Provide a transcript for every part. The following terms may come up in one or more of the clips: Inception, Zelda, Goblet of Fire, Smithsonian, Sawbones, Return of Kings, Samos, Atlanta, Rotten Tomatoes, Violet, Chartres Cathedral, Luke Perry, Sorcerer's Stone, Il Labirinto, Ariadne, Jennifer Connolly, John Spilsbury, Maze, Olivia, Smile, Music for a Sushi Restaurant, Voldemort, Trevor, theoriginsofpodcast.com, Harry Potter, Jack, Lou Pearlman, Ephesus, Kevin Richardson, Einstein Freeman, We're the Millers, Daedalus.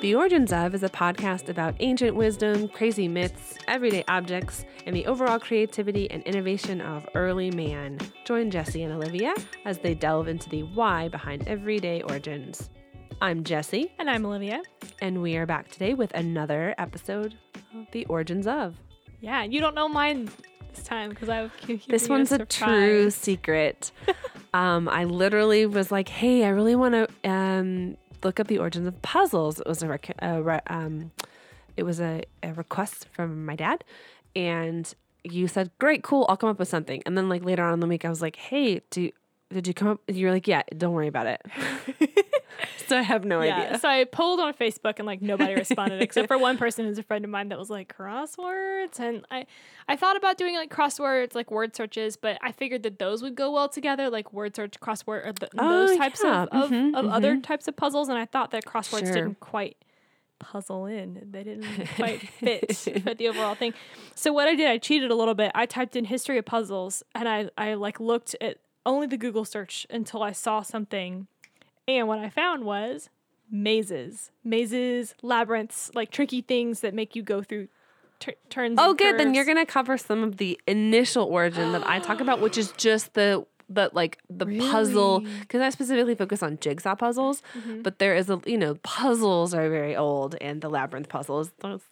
The Origins Of is a podcast about ancient wisdom, crazy myths, everyday objects, and the overall creativity and innovation of early man. Join Jessie and Olivia as they delve into the why behind everyday origins. I'm Jessie. And I'm Olivia. And we are back today with another episode of The Origins Of. Yeah, you don't know mine this time because I keep this one's a true secret. I literally was like, hey, I really want to look up the origins of puzzles. It was a request from my dad, and you said, great, cool, I'll come up with something. And then like later on in the week, I was like, hey, did you come up? You're like, yeah, don't worry about it. So I have no idea. So I polled on Facebook and like nobody responded except for one person who's a friend of mine that was like crosswords. And I thought about doing like crosswords, like word searches, but I figured that those would go well together, like word search, crossword, or those types of other types of puzzles. And I thought that crosswords didn't quite puzzle in. They didn't quite fit with the overall thing. So what I did, I cheated a little bit. I typed in history of puzzles and I like looked at only the Google search until I saw something. And what I found was mazes, labyrinths, like tricky things that make you go through turns. Oh, and good. Curves. Then you're going to cover some of the initial origin that I talk about, which is just the really? Puzzle. Because I specifically focus on jigsaw puzzles, but there is puzzles are very old, and the labyrinth puzzle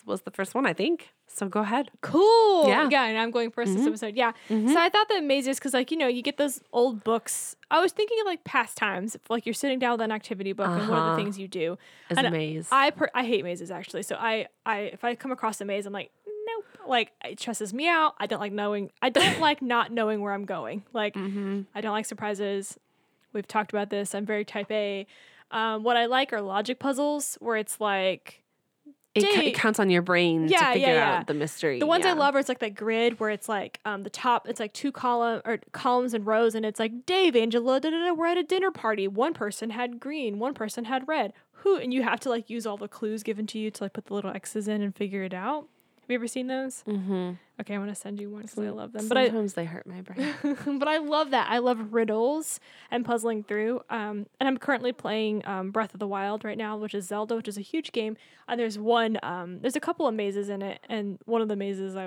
was the first one, I think. So go ahead. Cool. Yeah, and I'm going first this episode. Yeah. Mm-hmm. So I thought that mazes, because you get those old books. I was thinking of like Pastimes, if like you're sitting down with an activity book and one of the things you do is a maze. I hate mazes actually. So I if I come across a maze, I'm like, nope. Like it stresses me out. I don't like not knowing where I'm going. Like I don't like surprises. We've talked about this. I'm very type A. What I like are logic puzzles where it's like. It counts on your brain to figure out the mystery. The ones I love are it's like that grid where it's like the top, it's like two columns and rows, and it's like Dave, Angela, we're at a dinner party. One person had green, one person had red. Who? And you have to like use all the clues given to you to like put the little X's in and figure it out. Have you ever seen those? Mm-hmm. Okay, I'm gonna send you one because I love them. Sometimes they hurt my brain. But I love that. I love riddles and puzzling through. And I'm currently playing Breath of the Wild right now, which is Zelda, which is a huge game. And there's one. There's a couple of mazes in it, and one of the mazes I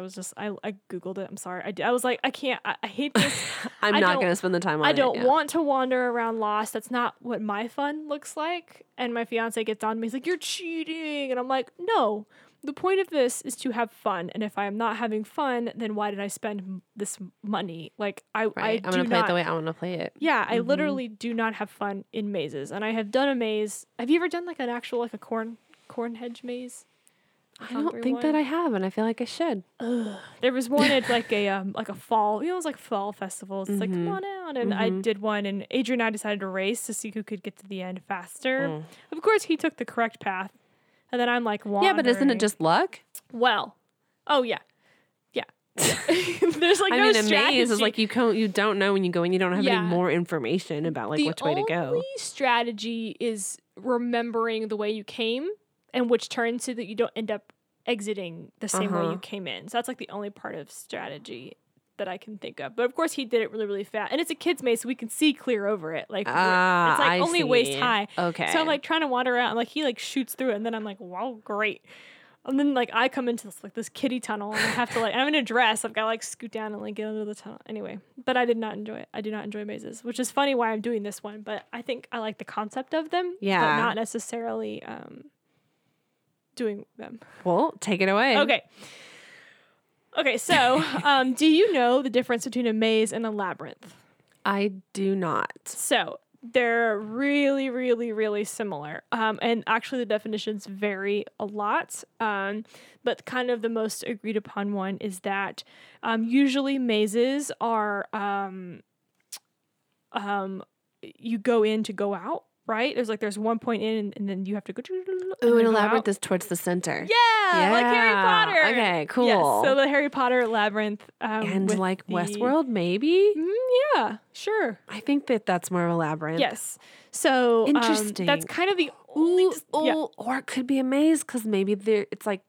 Googled it. I'm sorry. I was like, I can't. I hate this. I'm not gonna spend the time on it. I don't want to wander around lost. That's not what my fun looks like. And my fiance gets on me. He's like, you're cheating, and I'm like, no. The point of this is to have fun, and if I am not having fun, then why did I spend this money? Like I'm gonna play it the way I want to play it. Yeah, I literally do not have fun in mazes, and I have done a maze. Have you ever done like an actual like a corn hedge maze? I don't think that I have, and I feel like I should. Ugh. There was one at like a fall. It was like fall festivals. It's like come on out, and I did one, and Adrian and I decided to race to see who could get to the end faster. Of course, he took the correct path. And then I'm like, wandering. Yeah, but isn't it just luck? Well, oh yeah. There's like no strategy. A maze is like you don't know when you go, and you don't have any more information about like which way to go. The only strategy is remembering the way you came and which turn, so that you don't end up exiting the same way you came in. So that's like the only part of strategy that I can think of. But of course, he did it really, really fast, and it's a kid's maze, so we can see clear over it. Like it's like only waist high. Okay. So I'm like trying to wander around, and like he like shoots through it, and then I'm like, wow, great. And then like I come into this kiddie tunnel, and I have to like I'm in a dress. I've got to like scoot down and like get under the tunnel. Anyway, but I did not enjoy it. I do not enjoy mazes, which is funny why I'm doing this one. But I think I like the concept of them. Yeah. But not necessarily doing them. Well, take it away. Okay, so do you know the difference between a maze and a labyrinth? I do not. So they're really, really, really similar. And actually the definitions vary a lot. But kind of the most agreed upon one is that usually mazes are you go in to go out. Right? There's one point in and then you have to go. Oh, and a labyrinth is towards the center. Yeah, like Harry Potter. Okay, cool. Yes, so the Harry Potter labyrinth. And like Westworld, maybe? Yeah, sure. I think that's more of a labyrinth. Yes. So interesting. That's kind of the only... Or it could be a maze because maybe it's like...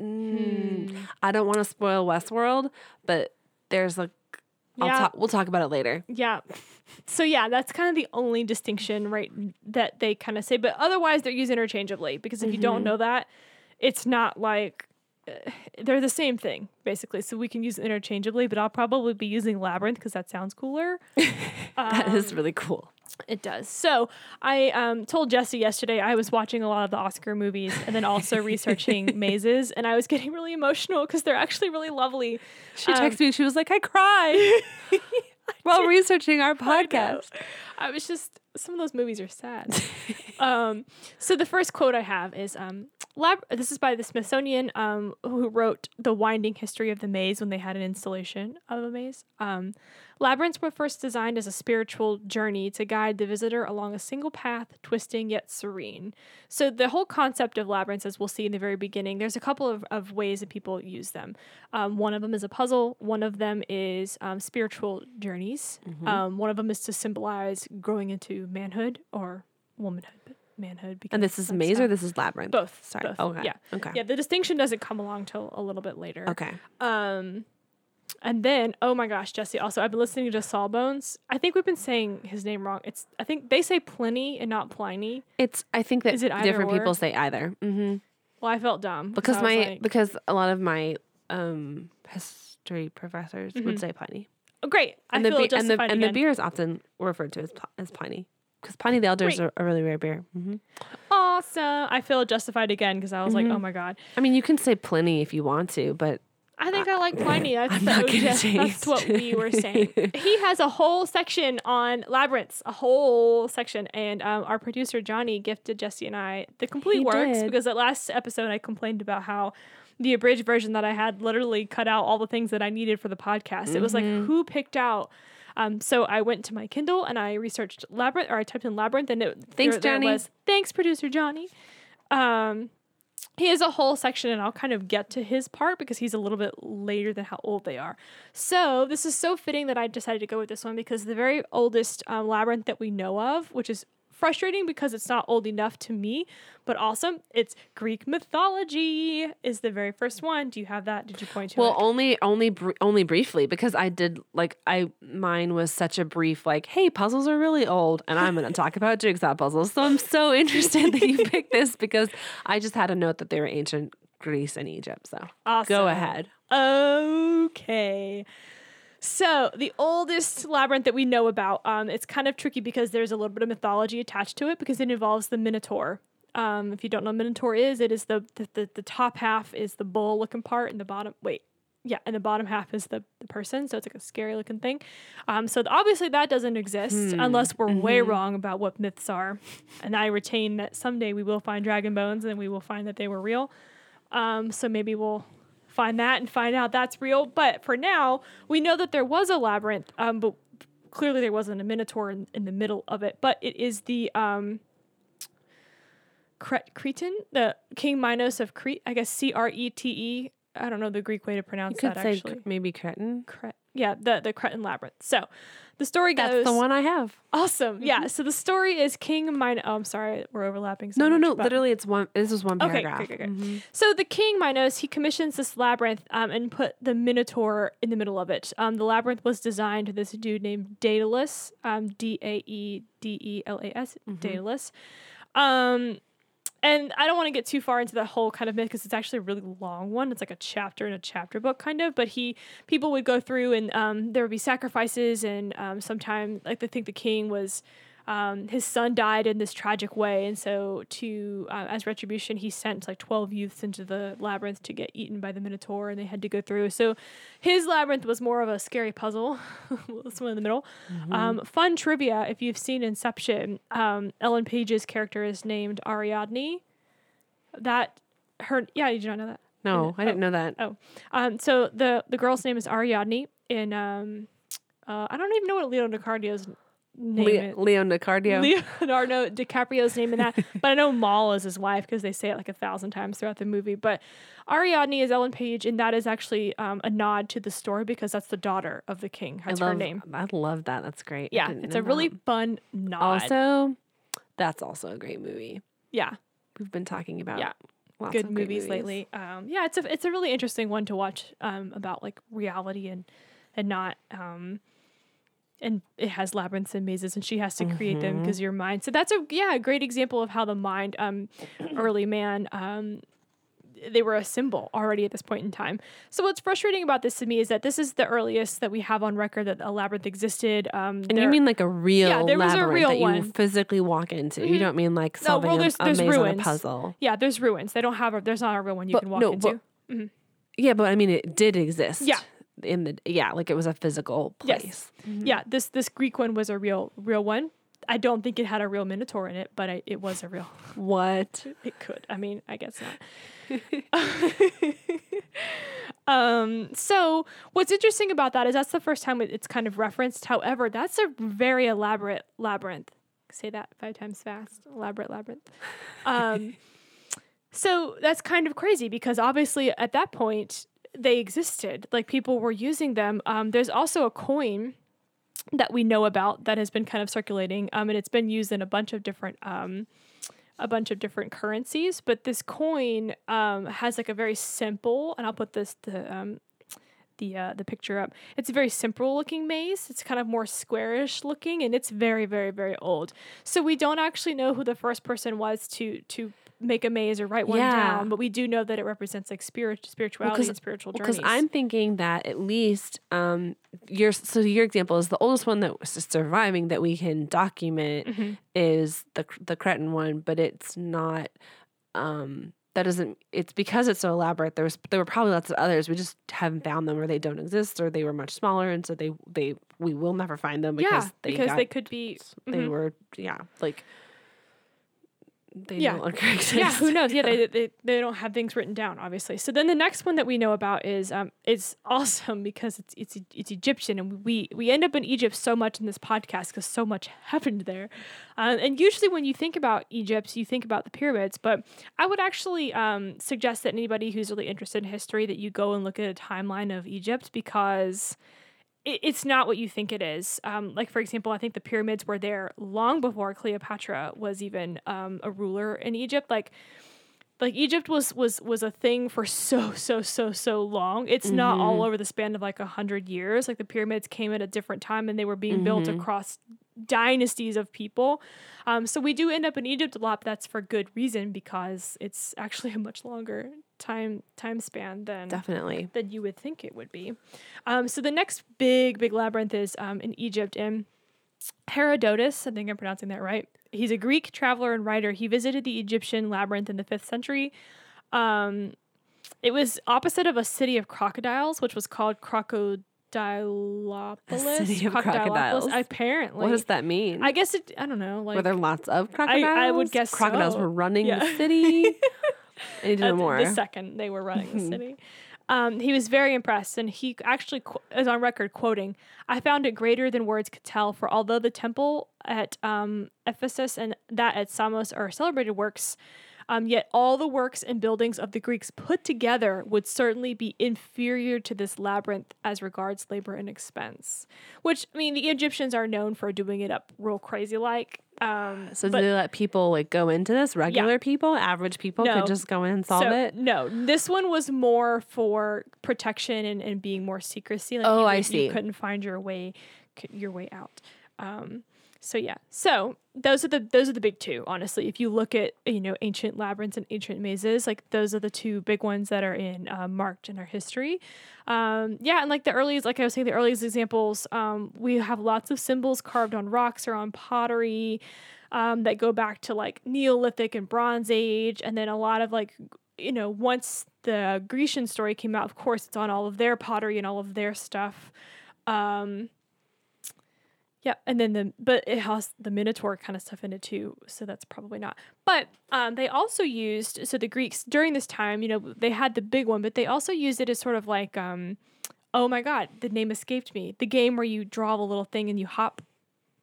I don't want to spoil Westworld, but there's a Yeah. We'll talk about it later. Yeah. So yeah, that's kind of the only distinction, right, that they kind of say. But otherwise, they're used interchangeably because if you don't know that, it's not like they're the same thing, basically. So we can use it interchangeably, but I'll probably be using Labyrinth because that sounds cooler. That is really cool. It does. So I told Jessie yesterday I was watching a lot of the Oscar movies and then also researching mazes, and I was getting really emotional because they're actually really lovely. She texted me. She was like, I cried while researching our podcast. I was just, some of those movies are sad. So the first quote I have is, this is by the Smithsonian, who wrote The Winding History of the Maze when they had an installation of a maze. Labyrinths were first designed as a spiritual journey to guide the visitor along a single path, twisting yet serene. So the whole concept of labyrinths, as we'll see in the very beginning, there's a couple of ways that people use them. One of them is a puzzle. One of them is spiritual journeys. One of them is to symbolize growing into manhood or womanhood, but manhood. And this is maze or this is labyrinth? Both. Sorry. Both. Okay. Yeah. Okay. Yeah. The distinction doesn't come along till a little bit later. Okay. And then, oh my gosh, Jessie, also, I've been listening to Sawbones. I think we've been saying his name wrong. I think they say Pliny and not Pliny. I think that different people say either. Mm-hmm. Well, I felt dumb. Because because a lot of my history professors would say Pliny. Oh, great. And the beer is often referred to as Pliny. Because Pliny the Elder is a really rare beer. Mm-hmm. Awesome. I feel justified again because I was like, oh my God. I mean, you can say Pliny if you want to, but... I think I like Pliny. That's what we were saying. He has a whole section on labyrinths, and our producer Johnny gifted Jessie and I the complete works because that last episode I complained about how the abridged version that I had literally cut out all the things that I needed for the podcast. It was like, who picked out? So I went to my Kindle and I researched labyrinth, or I typed in labyrinth, and Johnny. Thanks, producer Johnny. He has a whole section, and I'll kind of get to his part because he's a little bit later than how old they are. So this is so fitting that I decided to go with this one because the very oldest labyrinth that we know of, which is frustrating because it's not old enough to me, but awesome. It's Greek mythology is the very first one. Do you have that? Did you point to it? Well, only briefly because I did mine was such a brief hey, puzzles are really old and I'm going to talk about jigsaw puzzles. So I'm so interested that you picked this because I just had a note that they were ancient Greece and Egypt. So awesome. Go ahead. Okay. So the oldest labyrinth that we know about, it's kind of tricky because there's a little bit of mythology attached to it because it involves the Minotaur. If you don't know what Minotaur is, it is the top half is the bull looking part and the bottom half is the person. So it's like a scary looking thing. So obviously that doesn't exist unless we're way wrong about what myths are. And I retain that someday we will find dragon bones and we will find that they were real. So maybe we'll find that and find out that's real. But for now, we know that there was a labyrinth, but clearly there wasn't a Minotaur in the middle of it. But it is the Cretan, the King Minos of Crete, I guess Crete. I don't know the Greek way to pronounce that, actually. You could say maybe Cretan. The Cretan Labyrinth. So the story goes... That's the one I have. Awesome. Mm-hmm. Yeah, so the story is King Minos... Oh, I'm sorry, we're overlapping so much. No, but... literally it's one... This is one paragraph. Okay. Mm-hmm. So the King Minos, he commissions this labyrinth and put the Minotaur in the middle of it. The labyrinth was designed to this dude named Daedalus, D-A-E-D-E-L-A-S, Daedalus. And I don't want to get too far into that whole kind of myth because it's actually a really long one. It's like a chapter in a chapter book kind of. But people would go through and there would be sacrifices and sometimes I think the king was his son died in this tragic way. And so as retribution, he sent 12 youths into the labyrinth to get eaten by the Minotaur and they had to go through. So his labyrinth was more of a scary puzzle. This one in the middle. Mm-hmm. Fun trivia. If you've seen Inception, Ellen Page's character is named Ariadne. Did you not know that? No, I didn't know that. Oh, so the girl's name is Ariadne and, I don't even know what Leonardo DiCaprio's name. Leonardo DiCaprio's name in that. But I know Mal is his wife because they say it 1,000 times throughout the movie. But Ariadne is Ellen Page, and that is actually a nod to the story because that's the daughter of the king. That's her name. I love that. That's great. Yeah, it's a really fun nod. Also, that's also a great movie. Yeah. We've been talking about lots of good movies lately. It's a really interesting one to watch about reality and not And it has labyrinths and mazes, and she has to create them because your mind. So that's a great example of how the mind, early man, they were a symbol already at this point in time. So what's frustrating about this to me is that this is the earliest that we have on record that a labyrinth existed. And you mean like a real labyrinth was a real that one. You physically walk into. Mm-hmm. You don't mean like solving a maze on a puzzle. Yeah, there's ruins. They don't have there's not a real one you can walk into. But, yeah, but I mean it did exist. Yeah. In the like it was a physical place. Yes. Mm-hmm. Yeah, this Greek one was a real one. I don't think it had a real Minotaur in it, but it was a real. What? It could. I mean, I guess not. So what's interesting about that is that's the first time it's kind of referenced. However, that's a very elaborate labyrinth. Say that 5 times fast. Elaborate labyrinth. So that's kind of crazy because obviously at that point they existed. Like people were using them. There's also a coin that we know about that has been kind of circulating. And it's been used in a bunch of different currencies, but this coin, has like a very simple, and I'll put the picture up. It's a very simple looking maze. It's kind of more squarish looking and it's very, very, very old. So we don't actually know who the first person was to make a maze or write one down, but we do know that it represents like spirituality and spiritual journeys. Because I'm thinking that at least your example is the oldest one that was surviving that we can document is the Cretan one, but it's not it's because it's so elaborate. There were probably lots of others. We just haven't found them, or they don't exist, or they were much smaller, and so we will never find them because they don't. Who knows? Yeah, they don't have things written down, obviously. So then the next one that we know about is awesome because it's Egyptian, and we end up in Egypt so much in this podcast because so much happened there. And usually when you think about Egypt, you think about the pyramids, but I would actually suggest that anybody who's really interested in history that you go and look at a timeline of Egypt because it's not what you think it is. Like, for example, I think the pyramids were there long before Cleopatra was even a ruler in Egypt. Like Egypt was a thing for so long. It's not all over the span of like 100 years. Like the pyramids came at a different time and they were being built across dynasties of people. So we do end up in Egypt a lot, but that's for good reason because it's actually a much longer time span than you would think it would be. So the next big labyrinth is in Egypt, and Herodotus, I think I'm pronouncing that right. He's a Greek traveler and writer. He visited the Egyptian labyrinth in the 5th century. It was opposite of a city of crocodiles, which was called Crocodilopolis. City of crocodiles. Apparently. What does that mean? I guess I don't know. Like, were there lots of crocodiles? I would guess crocodiles were running the city. I need to know more. The second they were running the city. He was very impressed, and he actually is on record quoting, "I found it greater than words could tell, for although the temple at Ephesus and that at Samos are celebrated works, yet all the works and buildings of the Greeks put together would certainly be inferior to this labyrinth as regards labor and expense." Which, I mean, the Egyptians are known for doing it up real crazy like. So they let people like go into this? Regular people? Average people could just go in and solve it? No. This one was more for protection and being more secrecy. Like, I see. You couldn't find your way out. So those are the big two, honestly. If you look at, ancient labyrinths and ancient mazes, like those are the two big ones that are marked in our history. And like the earliest, like I was saying, the earliest examples, we have lots of symbols carved on rocks or on pottery that go back to like Neolithic and Bronze Age. And then a lot of like, once the Grecian story came out, of course, it's on all of their pottery and all of their stuff. And then but it has the Minotaur kind of stuff in it too, so that's probably not. But they also used, so the Greeks during this time, they had the big one, but they also used it as sort of like, oh my God, the name escaped me. The game where you draw the little thing and you hop.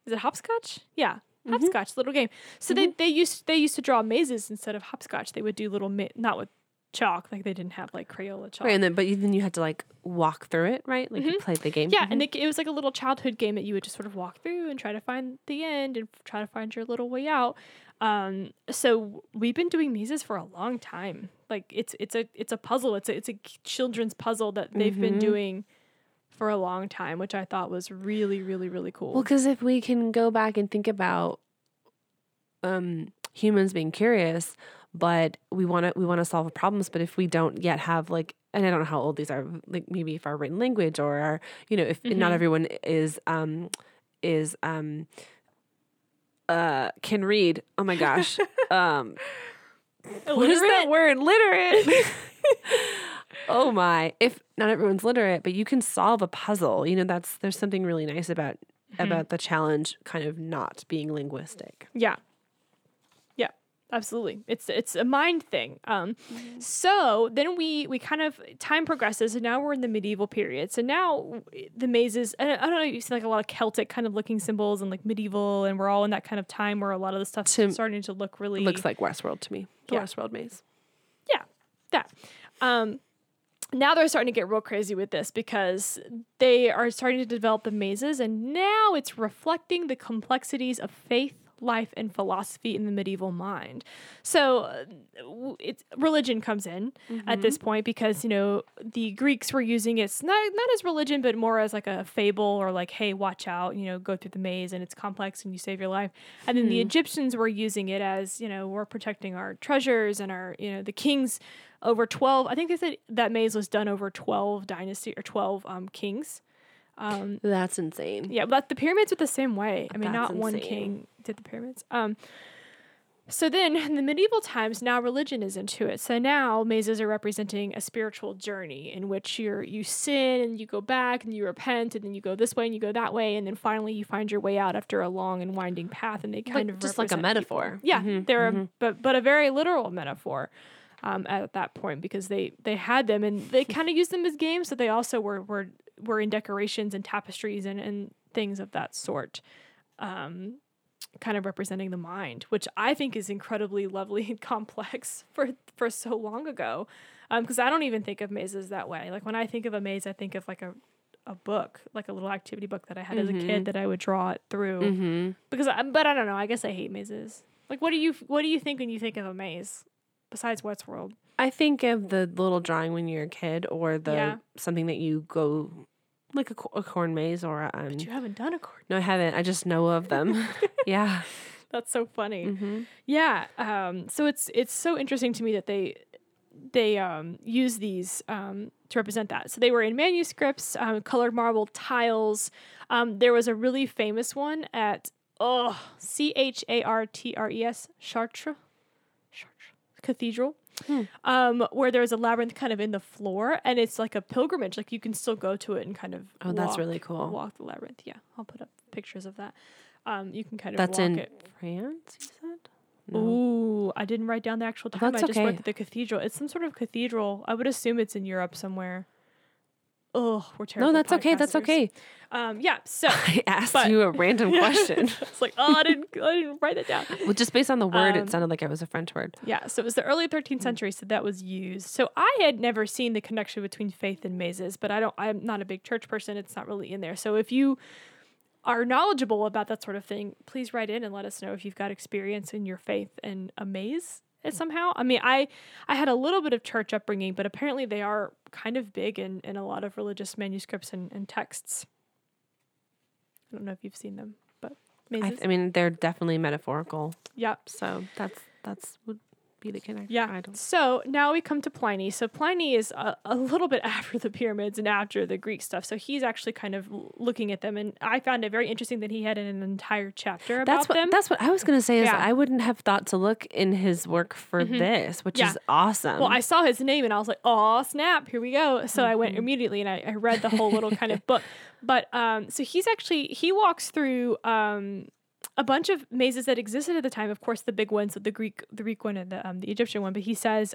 Is it hopscotch? Yeah. Hopscotch, little game. So they used to draw mazes instead of hopscotch. They would do little, not with chalk, like they didn't have like Crayola chalk. Right, but then you had to like walk through it, right? Like you played the game. Yeah, and it was like a little childhood game that you would just sort of walk through and try to find the end and try to find your little way out. So we've been doing mazes for a long time. Like it's a puzzle. It's a children's puzzle that they've been doing for a long time, which I thought was really, really, really cool. Well, because if we can go back and think about humans being curious, but we want to solve problems, but if we don't yet have like, and I don't know how old these are, like maybe if our written language or our, you know, if not everyone can read. Oh my gosh. What is that word? Literate. Oh my. If not everyone's literate, but you can solve a puzzle. You know, there's something really nice about the challenge kind of not being linguistic. Yeah. Yeah, absolutely. It's a mind thing. So then we kind of, time progresses and now we're in the medieval period. So now the mazes, I don't know, you see like a lot of Celtic kind of looking symbols and like medieval, and we're all in that kind of time where a lot of the stuff is starting to look really. Looks like Westworld to me. The Westworld maze. Yeah, that. Now they're starting to get real crazy with this because they are starting to develop the mazes, and now it's reflecting the complexities of faith, life, and philosophy in the medieval mind. So religion comes in at this point because, you know, the Greeks were using it not as religion, but more as like a fable or like, hey, watch out, you know, go through the maze and it's complex and you save your life. And then the Egyptians were using it as, you know, we're protecting our treasures and our, you know, the kings over 12. I think they said that maze was done over 12 dynasties or 12 kings. That's insane. Yeah, but the pyramids were the same way. I mean, that's not insane. One king did the pyramids. So then in the medieval times, now religion is into it. So now mazes are representing a spiritual journey in which you sin and you go back and you repent and then you go this way and you go that way. And then finally you find your way out after a long and winding path. And they kind of just like a metaphor. People. Yeah, but a very literal metaphor. At that point, because they had them and they kind of used them as games, so they also were in decorations and tapestries and things of that sort, kind of representing the mind, which I think is incredibly lovely and complex for so long ago, because I don't even think of mazes that way. Like when I think of a maze, I think of like a book, like a little activity book that I had as a kid that I would draw it through. But I don't know. I guess I hate mazes. Like what do you think when you think of a maze? Besides Westworld, I think of the little drawing when you're a kid, or the something that you go like a corn maze or a. But you haven't done a corn. No, I haven't. I just know of them. Yeah, that's so funny. Yeah. So it's so interesting to me that they use these to represent that. So they were in manuscripts, colored marble tiles. There was a really famous one at Chartres Cathedral, where there's a labyrinth kind of in the floor, and it's like a pilgrimage. Like you can still go to it and kind of that's really cool. Walk the labyrinth. Yeah, I'll put up pictures of that. You can kind of walk it. That's in France, you said? No. Ooh, I didn't write down the actual time. I just went to the cathedral. It's some sort of cathedral. I would assume it's in Europe somewhere. Oh, we're terrible. No, that's okay. That's okay. Yeah. So I asked you a random question. It's like, I didn't write that down. Well, just based on the word, it sounded like it was a French word. Yeah. So it was the early 13th century. So that was used. So I had never seen the connection between faith and mazes, but I'm not a big church person. It's not really in there. So if you are knowledgeable about that sort of thing, please write in and let us know if you've got experience in your faith and a maze somehow. I mean, I had a little bit of church upbringing, but apparently they are kind of big in a lot of religious manuscripts and texts. I don't know if you've seen them, but mazes. I mean, they're definitely metaphorical. Yep. So that's would be the connection. Yeah. So now we come to Pliny. So Pliny is a little bit after the pyramids and after the Greek stuff. So he's actually kind of looking at them, and I found it very interesting that he had an entire chapter about them. That's what I was going to say is I wouldn't have thought to look in his work for this, which is awesome. Well, I saw his name and I was like, oh snap, here we go. So I went immediately and I read the whole little kind of book. But so he walks through a bunch of mazes that existed at the time, of course, the big ones, the Greek one and the Egyptian one. But he says,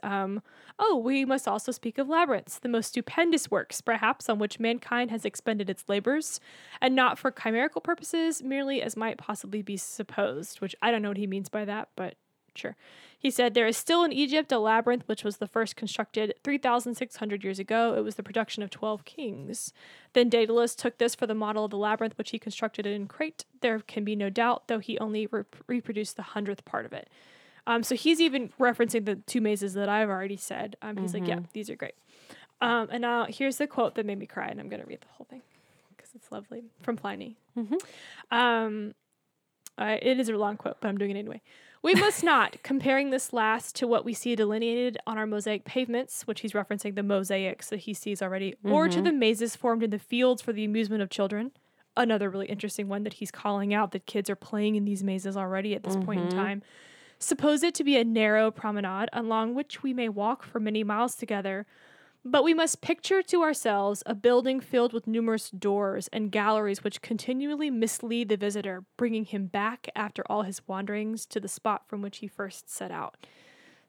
we must also speak of labyrinths, the most stupendous works, perhaps, on which mankind has expended its labors, and not for chimerical purposes, merely as might possibly be supposed, which I don't know what he means by that, but sure. He said, there is still in Egypt a labyrinth, which was the first constructed 3,600 years ago. It was the production of 12 kings. Then Daedalus took this for the model of the labyrinth, which he constructed in Crete. There can be no doubt, though he only reproduced the 100th part of it. So he's even referencing the two mazes that I've already said. He's like, yeah, these are great. And now here's the quote that made me cry, and I'm going to read the whole thing. It's lovely. From Pliny. Mm-hmm. It is a long quote, but I'm doing it anyway. We must not, comparing this last to what we see delineated on our mosaic pavements, which he's referencing the mosaics that he sees already, mm-hmm. or to the mazes formed in the fields for the amusement of children. Another really interesting one that he's calling out, that kids are playing in these mazes already at this mm-hmm. point in time. Suppose it to be a narrow promenade along which we may walk for many miles together, but we must picture to ourselves a building filled with numerous doors and galleries which continually mislead the visitor, bringing him back after all his wanderings to the spot from which he first set out.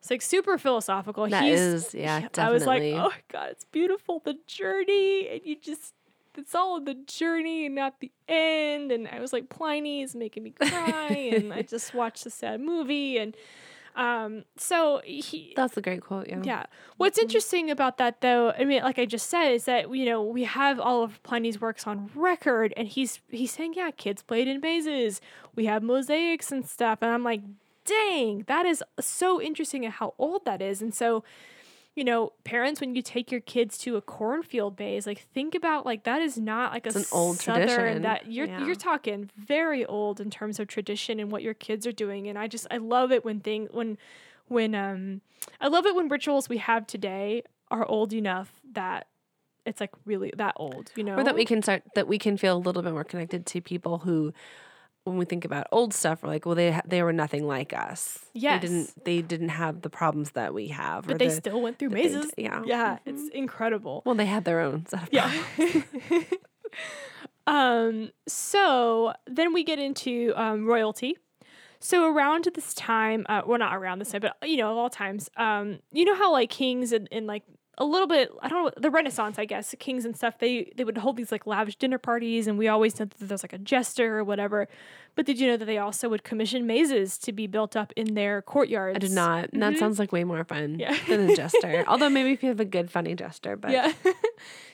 It's like super philosophical. That is, definitely. I was like, oh God, it's beautiful, the journey, and you just, it's all the journey and not the end. And I was like, Pliny is making me cry, and I just watched a sad movie, and... That's a great quote, yeah. Yeah. What's interesting about that, though, I mean, like I just said, is that, you know, we have all of Pliny's works on record, and he's saying, yeah, kids played in mazes. We have mosaics and stuff. And I'm like, dang, that is so interesting at how old that is. And so, you know, parents, when you take your kids to a cornfield maze, like, think about, like, that is not like it's an old tradition. That you're talking very old in terms of tradition and what your kids are doing. And I love it when rituals we have today are old enough that it's like really that old, you know, or that we can feel a little bit more connected to people who, when we think about old stuff, we're like, well, they were nothing like us. Yes. They didn't have the problems that we have. But they still went through mazes. Yeah. Yeah, mm-hmm. It's incredible. Well, they had their own set of problems. So then we get into royalty. So around this time, well, not around this time, but, you know, of all times, you know how, like, kings and like, a little bit, I don't know, the Renaissance, I guess, kings and stuff, they would hold these, like, lavish dinner parties, and we always thought that there was, like, a jester or whatever. But did you know that they also would commission mazes to be built up in their courtyards? I did not. Mm-hmm. That sounds like way more fun than a jester. Although maybe if you have a good, funny jester. But yeah.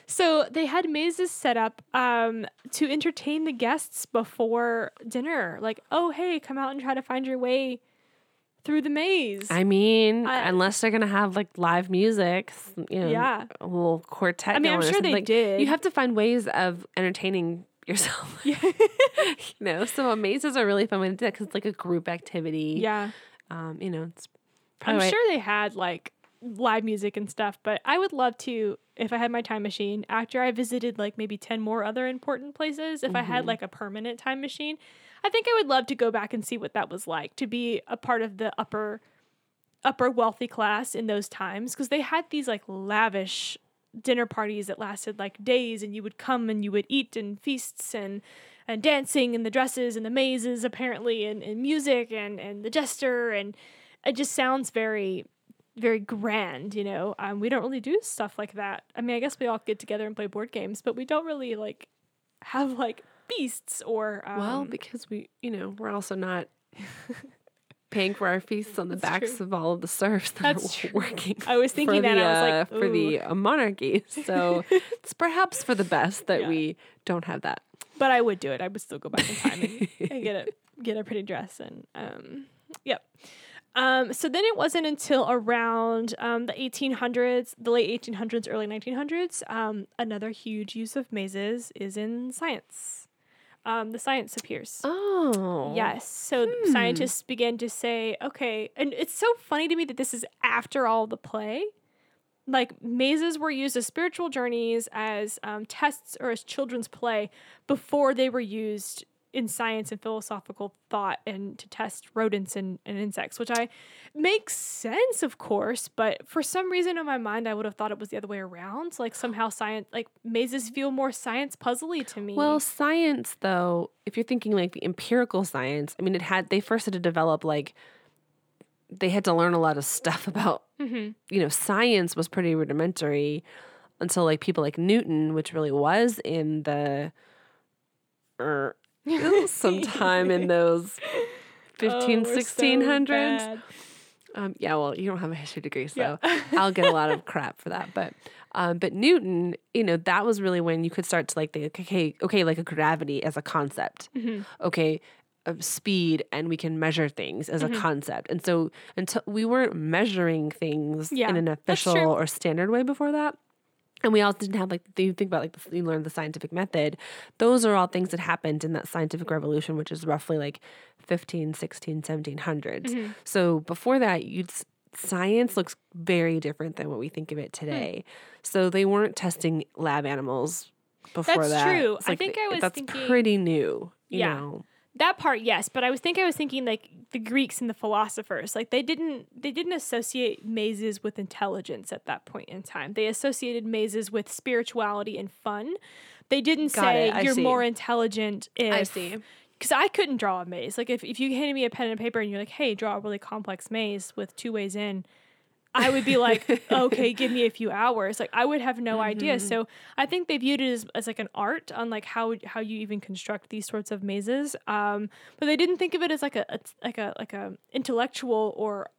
So they had mazes set up to entertain the guests before dinner. Like, oh, hey, come out and try to find your way through the maze. I mean, unless they're going to have, like, live music, you know, a little quartet. I mean, I'm sure they did. You have to find ways of entertaining yourself. Yeah. You know, so mazes are really fun when it's because it's like a group activity. Yeah. You know, it's probably... I'm sure they had, like, live music and stuff, but I would love to, if I had my time machine, after I visited, like, maybe 10 more other important places, if mm-hmm. I had, like, a permanent time machine, I think I would love to go back and see what that was like to be a part of the upper wealthy class in those times, because they had these, like, lavish dinner parties that lasted, like, days, and you would come and you would eat and feasts and dancing and the dresses and the mazes, apparently, and music and the jester, and it just sounds very, very grand, you know. We don't really do stuff like that. I mean, I guess we all get together and play board games, but we don't really, like, have, like, feasts or well, because we, you know, we're also not paying for our feasts on the backs of all of the serfs that are working. I was thinking that I was like, ooh, for the monarchy. So it's perhaps for the best that we don't have that. But I would do it. I would still go back in time and get a pretty dress and yep. So then it wasn't until around the late 1800s, early 1900s. Another huge use of mazes is in science. The science appears. Oh. Yes. So scientists began to say, okay, and it's so funny to me that this is after all the play. Like, mazes were used as spiritual journeys, as tests, or as children's play before they were used in science and philosophical thought and to test rodents and insects, which makes sense, of course, but for some reason in my mind, I would have thought it was the other way around. Like, somehow science, like, mazes feel more science puzzly to me. Well, science, though, if you're thinking, like, the empirical science, I mean, they first had to develop, like, they had to learn a lot of stuff about, mm-hmm. you know, science was pretty rudimentary until, like, people like Newton, which really was in the, sometime in those 1600s. Yeah, well, you don't have a history degree, so I'll get a lot of crap for that. But Newton, you know, that was really when you could start to, like, think, okay, like, a gravity as a concept. Mm-hmm. Okay, of speed, and we can measure things as mm-hmm. a concept. And so until we weren't measuring things in an official or standard way before that. And we also didn't have, like, you think about, like, you learned the scientific method. Those are all things that happened in that scientific revolution, which is roughly, like, 15, 16, 1700s. Mm-hmm. So before that, science looks very different than what we think of it today. Mm-hmm. So they weren't testing lab animals before that. That's true. Like, I think I was thinking... That's pretty new, you know. That part, yes. But I was thinking, like, the Greeks and the philosophers. Like, they didn't associate mazes with intelligence at that point in time. They associated mazes with spirituality and fun. They didn't say you're more intelligent if... I see. Because I couldn't draw a maze. Like, if you handed me a pen and paper and you're like, hey, draw a really complex maze with two ways in, I would be like, okay, give me a few hours. Like, I would have no idea. So I think they viewed it as like an art on like how you even construct these sorts of mazes. But they didn't think of it as like a intellectual or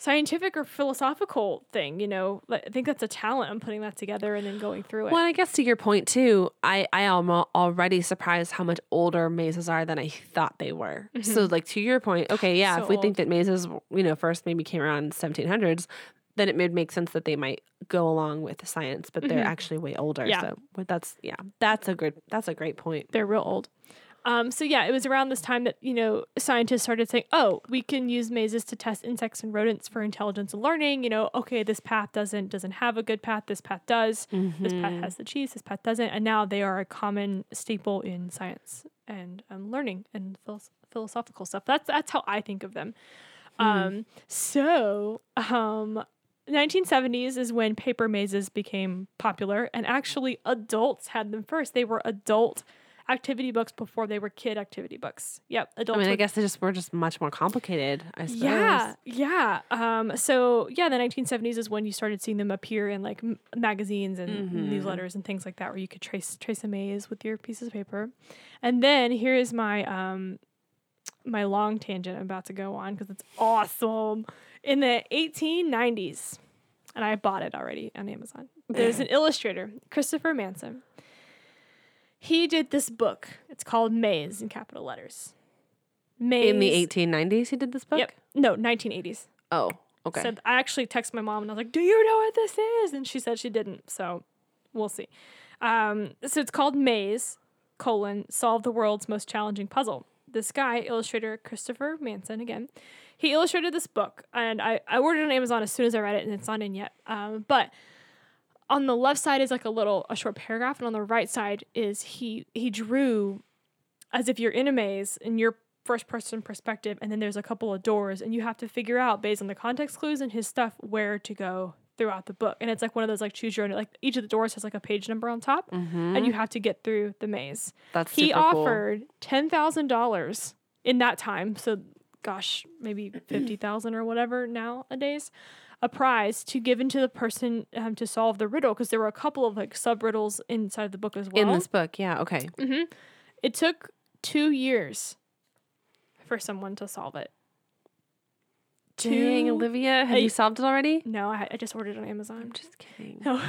scientific or philosophical thing, you know. I think that's a talent. I'm putting that together and then going through it. Well, I guess to your point too, I am already surprised how much older mazes are than I thought they were. Mm-hmm. So like to your point, okay, yeah, so if we think that mazes, you know, first maybe came around in 1700s, then it would make sense that they might go along with science, but they're actually way older. Yeah. So that's a great point. They're real old. So yeah, it was around this time that, you know, scientists started saying, oh, we can use mazes to test insects and rodents for intelligence and learning. You know, okay, this path doesn't have a good path. This path does. Mm-hmm. This path has the cheese. This path doesn't. And now they are a common staple in science and learning and philosophical stuff. That's how I think of them. So 1970s is when paper mazes became popular, and actually adults had them first. They were adult activity books before they were kid activity books. Yep. I guess they just were just much more complicated, I suppose. Yeah. So the 1970s is when you started seeing them appear in like magazines and newsletters and things like that, where you could trace a maze with your pieces of paper. And then here is my my long tangent I'm about to go on because it's awesome. In the 1890s, and I bought it already on Amazon, there's an illustrator, Christopher Manson. He did this book. It's called Maze in capital letters. Maze. In the 1890s he did this book? Yep. No, 1980s. Oh, okay. So I actually texted my mom and I was like, do you know what this is? And she said she didn't. So we'll see. So it's called Maze, solve the world's most challenging puzzle. This guy, illustrator Christopher Manson again, he illustrated this book. And I ordered it on Amazon as soon as I read it, and it's not in yet. But... on the left side is like a short paragraph, and on the right side is he drew as if you're in a maze in your first person perspective, and then there's a couple of doors, and you have to figure out based on the context clues and his stuff where to go throughout the book. And it's like one of those like choose your own, like each of the doors has like a page number on top, and you have to get through the maze. That's super cool. He offered $10,000 in that time, so gosh, maybe $50,000 or whatever nowadays. A prize to give into the person to solve the riddle, because there were a couple of like sub riddles inside of the book as well. In this book, yeah, okay. Mm-hmm. It took 2 years for someone to solve it. Dang, Olivia, have you solved it already? No, I just ordered it on Amazon. I'm just kidding. No.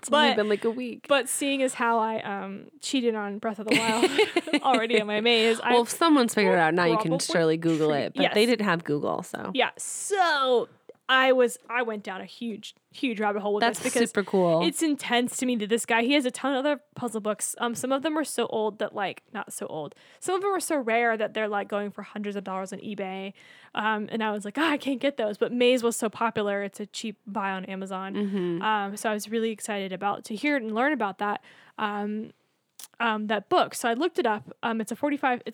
It's only been like a week. But seeing as how I cheated on Breath of the Wild already in my maze. Well, if someone's figured it out now, you can surely Google it. But They didn't have Google, so. Yeah, so I went down a huge, huge rabbit hole with this. That's super cool. It's intense to me that this guy, he has a ton of other puzzle books. Some of them are so old that like, not so old. Some of them are so rare that they're like going for hundreds of dollars on eBay. And I was like, I can't get those. But Maze was so popular. It's a cheap buy on Amazon. Mm-hmm. So I was really excited to hear and learn about that. That book. So I looked it up. It's only 45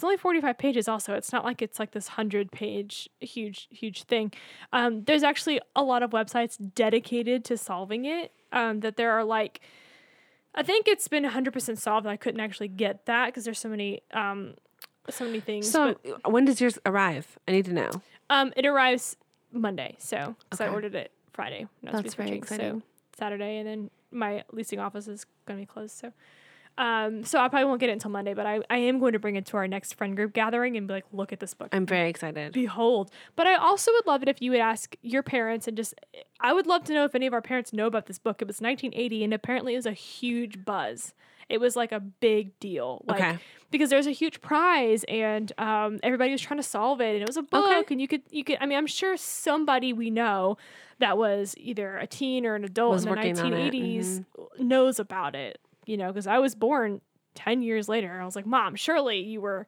pages also. It's not like it's like this 100-page huge, huge thing. There's actually a lot of websites dedicated to solving it. That there are like, I think it's been 100% solved. I couldn't actually get that because there's so many things. So when does yours arrive? I need to know. It arrives Monday. So I ordered it Friday. That's very exciting. So Saturday, and then my leasing office is going to be closed. So I probably won't get it until Monday, but I am going to bring it to our next friend group gathering and be like, look at this book. I'm very excited. Behold. But I also would love it if you would ask your parents, and I would love to know if any of our parents know about this book. It was 1980, and apparently it was a huge buzz. It was like a big deal. Like, okay. Because there's a huge prize and everybody was trying to solve it. And it was a book. Okay. And you could, I mean, I'm sure somebody we know that was either a teen or an adult was in the 1980s knows about it, you know, because I was born 10 years later. I was like, Mom, surely you were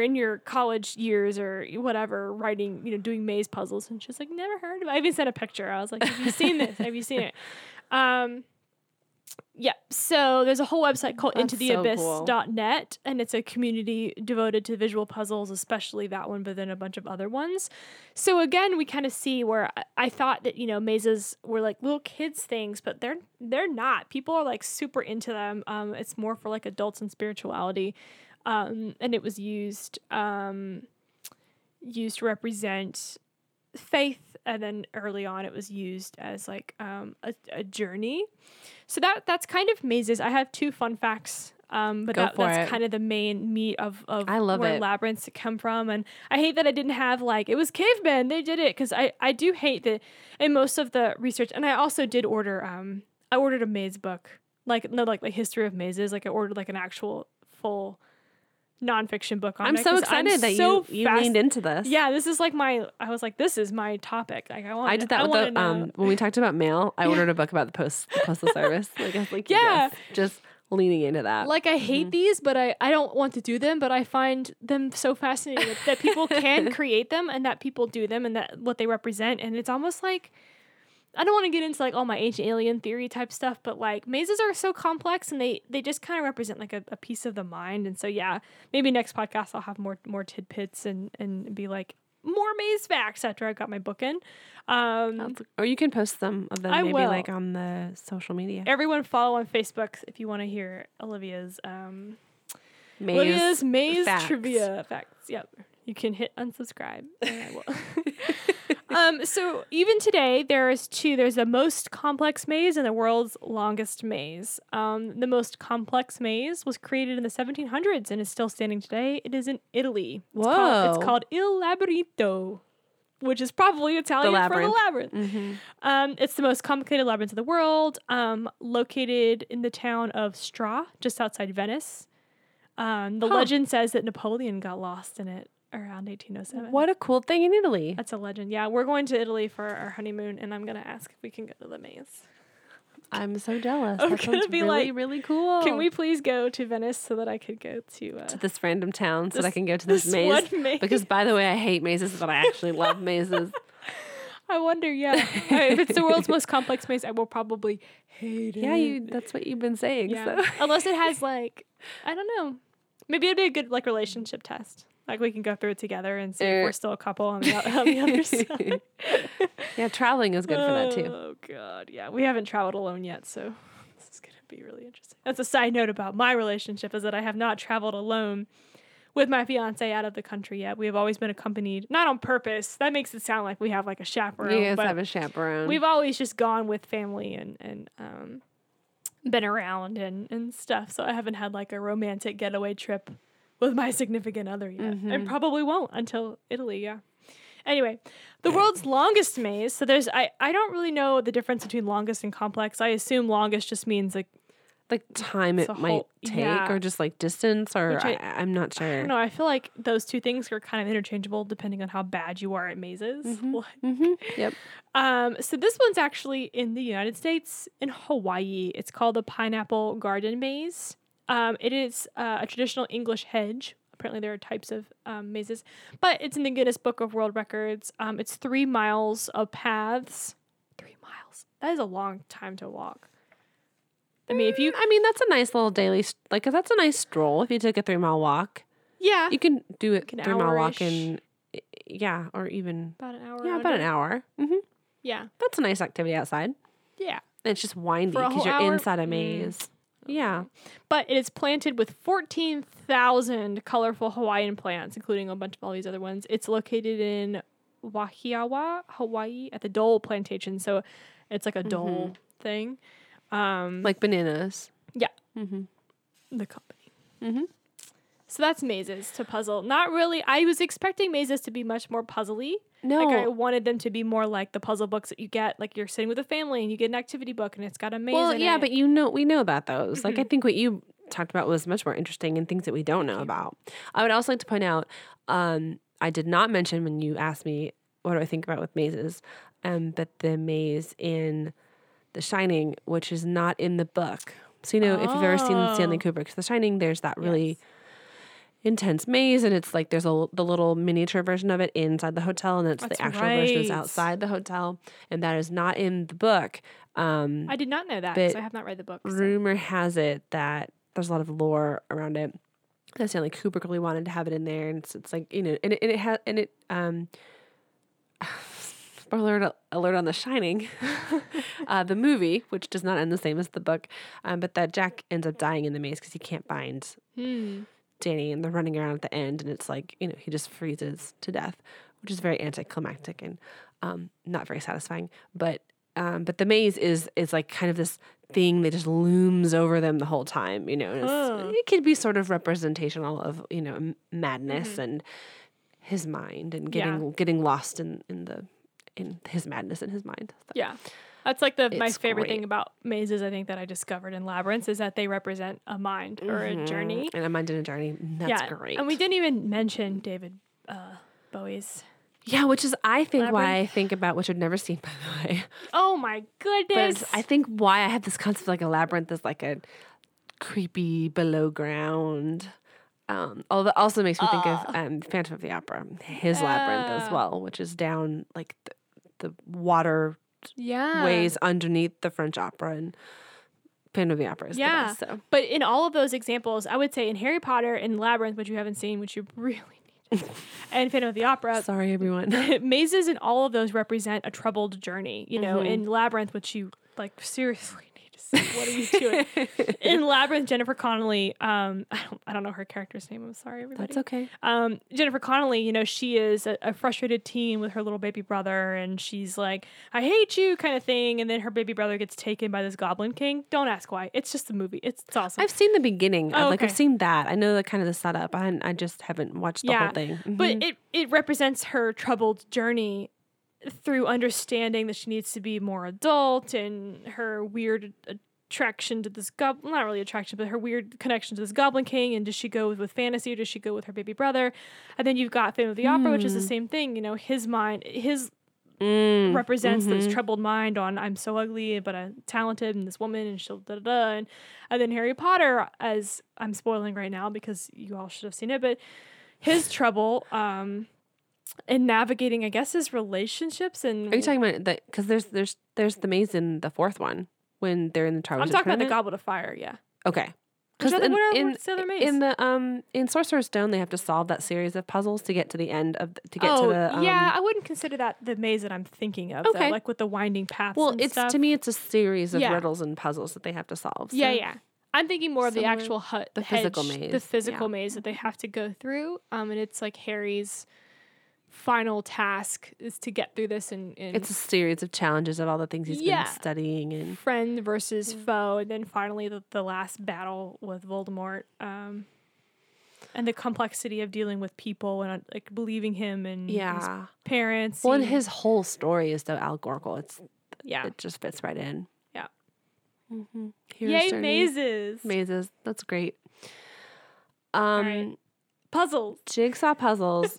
in your college years or whatever, writing, you know, doing maze puzzles. And she's like, never heard of it. I even sent a picture. I was like, have you seen this? Have you seen it? Yeah. So there's a whole website called intotheabyss.net, and it's a community devoted to visual puzzles, especially that one, but then a bunch of other ones. So again, we kind of see where I thought that, you know, mazes were like little kids things, but they're not. People are like super into them. It's more for like adults and spirituality. And it was used to represent faith, and then early on it was used as like a journey. So that's kind of mazes. I have two fun facts, but that's kind of the main meat of where labyrinths come from. And I hate that I didn't have like, it was cavemen, they did it, because I do hate that in most of the research. And I also did order I ordered a maze book, like no, like the history of mazes. Like I ordered like an actual full nonfiction book on it. I'm so excited that you leaned into this. Yeah, this is like this is my topic. Like I did that with the, when we talked about mail, I ordered a book about the postal service. Like I was like, yeah, yes, just leaning into that. Like I hate these, but I don't want to do them, but I find them so fascinating that people can create them and that people do them and that what they represent. And it's almost like, I don't want to get into like all my ancient alien theory type stuff, but like mazes are so complex and they just kind of represent like a piece of the mind. And so, yeah, maybe next podcast I'll have more tidbits and be like more maze facts after I've got my book in. Or you can post some of them like on the social media. Everyone follow on Facebook if you want to hear Olivia's maze facts. Trivia facts. Yep. You can hit unsubscribe. And I will. So even today, there's the most complex maze and the world's longest maze. The most complex maze was created in the 1700s and is still standing today. It is in Italy. Whoa. It's called Il Labirinto, which is probably Italian for the labyrinth. Mm-hmm. It's the most complicated labyrinth in the world, located in the town of Stra, just outside Venice. The legend says that Napoleon got lost in it around 1807. What a cool thing in Italy. That's a legend. Yeah, we're going to Italy for our honeymoon, and I'm going to ask if we can go to the maze. I'm so jealous. I'm going to be really, like, really cool. Can we please go to Venice so that I could go to this random town so that I can go to this maze? Because, by the way, I hate mazes, but I actually love mazes. I wonder, yeah. If it's the world's most complex maze, I will probably hate it. Yeah, that's what you've been saying. Yeah. So. Unless it has, like, I don't know. Maybe it'd be a good, like, relationship test. Like, we can go through it together and see if we're still a couple on the other side. Yeah, traveling is good for that, too. Oh, God. Yeah, we haven't traveled alone yet, so this is going to be really interesting. That's a side note about my relationship, is that I have not traveled alone with my fiancé out of the country yet. We have always been accompanied, not on purpose. That makes it sound like we have, like, a chaperone. You guys have a chaperone. We've always just gone with family and been around and stuff, so I haven't had, like, a romantic getaway trip with my significant other yet. Mm-hmm. And probably won't until Italy, yeah. Anyway, the world's longest maze. So there's, I don't really know the difference between longest and complex. I assume longest just means like time it might take, or just like distance, or I'm not sure. I don't know. I feel like those two things are kind of interchangeable depending on how bad you are at mazes. Mm-hmm. Mm-hmm. Yep. So this one's actually in the United States, in Hawaii. It's called the Pineapple Garden Maze. It is a traditional English hedge. Apparently there are types of mazes, but it's in the Guinness Book of World Records. It's 3 miles of paths. 3 miles. That is a long time to walk. I mean, that's a nice little daily, like, that's a nice stroll if you took a 3 mile walk. Yeah. You can do it, like 3 mile walk in, yeah, or even. About an hour. Yeah, about an hour. Mm-hmm. Yeah. That's a nice activity outside. Yeah. And it's just windy because you're inside a maze. Yeah. But it is planted with 14,000 colorful Hawaiian plants, including a bunch of all these other ones. It's located in Wahiawa, Hawaii, at the Dole Plantation. So it's like a Dole thing. Like bananas. Yeah. Mm-hmm. The company. Mm-hmm. So that's mazes to puzzle. Not really. I was expecting mazes to be much more puzzly. No. Like I wanted them to be more like the puzzle books that you get. Like you're sitting with a family and you get an activity book and it's got a maze in it. Well, yeah, but we know about those. Mm-hmm. Like I think what you talked about was much more interesting and things that we don't know about. I would also like to point out, I did not mention when you asked me, what do I think about with mazes, but the maze in The Shining, which is not in the book. So, you know, if you've ever seen Stanley Kubrick's The Shining, there's that really intense maze, and it's like there's the little miniature version of it inside the hotel, and it's the actual version is outside the hotel, and that is not in the book. I did not know that because I have not read the book. So. Rumor has it that there's a lot of lore around it. That Stanley Kubrick really wanted to have it in there, and it's like, you know, and it Alert on The Shining, the movie, which does not end the same as the book, but that Jack ends up dying in the maze because he can't find Danny, and they're running around at the end, and it's like, you know, he just freezes to death, which is very anticlimactic and not very satisfying. But the maze is like kind of this thing that just looms over them the whole time, you know. And it could be sort of representational of, you know, madness and his mind, and getting lost in his madness in his mind. So yeah. That's like my favorite thing about mazes, I think, that I discovered in labyrinths, is that they represent a mind or a journey. And a mind and a journey. That's great. And we didn't even mention David Bowie's. Yeah, which is, I think, Labyrinth. Why I think about, which I've never seen, by the way. Oh, my goodness. But I think why I have this concept of like a labyrinth is like a creepy below ground. Although also makes me think of Phantom of the Opera, his labyrinth as well, which is down like the water ways underneath the French opera, and Phantom of the Opera is the best. So. But in all of those examples, I would say in Harry Potter and Labyrinth, which you haven't seen, which you really need, and Phantom of the Opera. Sorry, everyone. Mazes in all of those represent a troubled journey. You know, in Labyrinth, which you like seriously. What are you doing? In Labyrinth, Jennifer Connolly, I don't know her character's name. I'm sorry, everybody. That's okay. Jennifer Connolly, you know, she is a frustrated teen with her little baby brother, and she's like, I hate you kind of thing. And then her baby brother gets taken by this goblin king. Don't ask why. It's just a movie. It's awesome. I've seen the beginning. I've seen that. I know the kind of the setup. I just haven't watched the whole thing. Mm-hmm. But it represents her troubled journey through understanding that she needs to be more adult, and her weird attraction to this goblin, not really attraction, but her weird connection to this goblin king, and does she go with fantasy, or does she go with her baby brother? And then you've got Phantom of the Opera, which is the same thing. You know, his mind, represents this troubled mind on, I'm so ugly, but I'm talented, and this woman, and she'll da-da-da. And then Harry Potter, as I'm spoiling right now, because you all should have seen it, but his trouble... and navigating, I guess, his relationships. And are you talking about that? Because there's the maze in the fourth one when they're in the Tower. I'm talking about the Goblet of Fire. Yeah. Okay. Because in Sorcerer's Stone, they have to solve that series of puzzles to get to the end of yeah, I wouldn't consider that the maze that I'm thinking of. Okay. Though, like with the winding paths. Well, and to me, it's a series of riddles and puzzles that they have to solve. So. Yeah. I'm thinking more of the actual hut, the physical maze, maze that they have to go through. And it's like Harry's final task is to get through this, and it's a series of challenges of all the things he's been studying, and friend versus foe, and then finally the last battle with Voldemort, and the complexity of dealing with people and like believing him and his parents. Well, and his whole story is so allegorical. It just fits right in. Yeah. Mm-hmm. Yay, mazes. That's great. All right. Puzzles, jigsaw puzzles.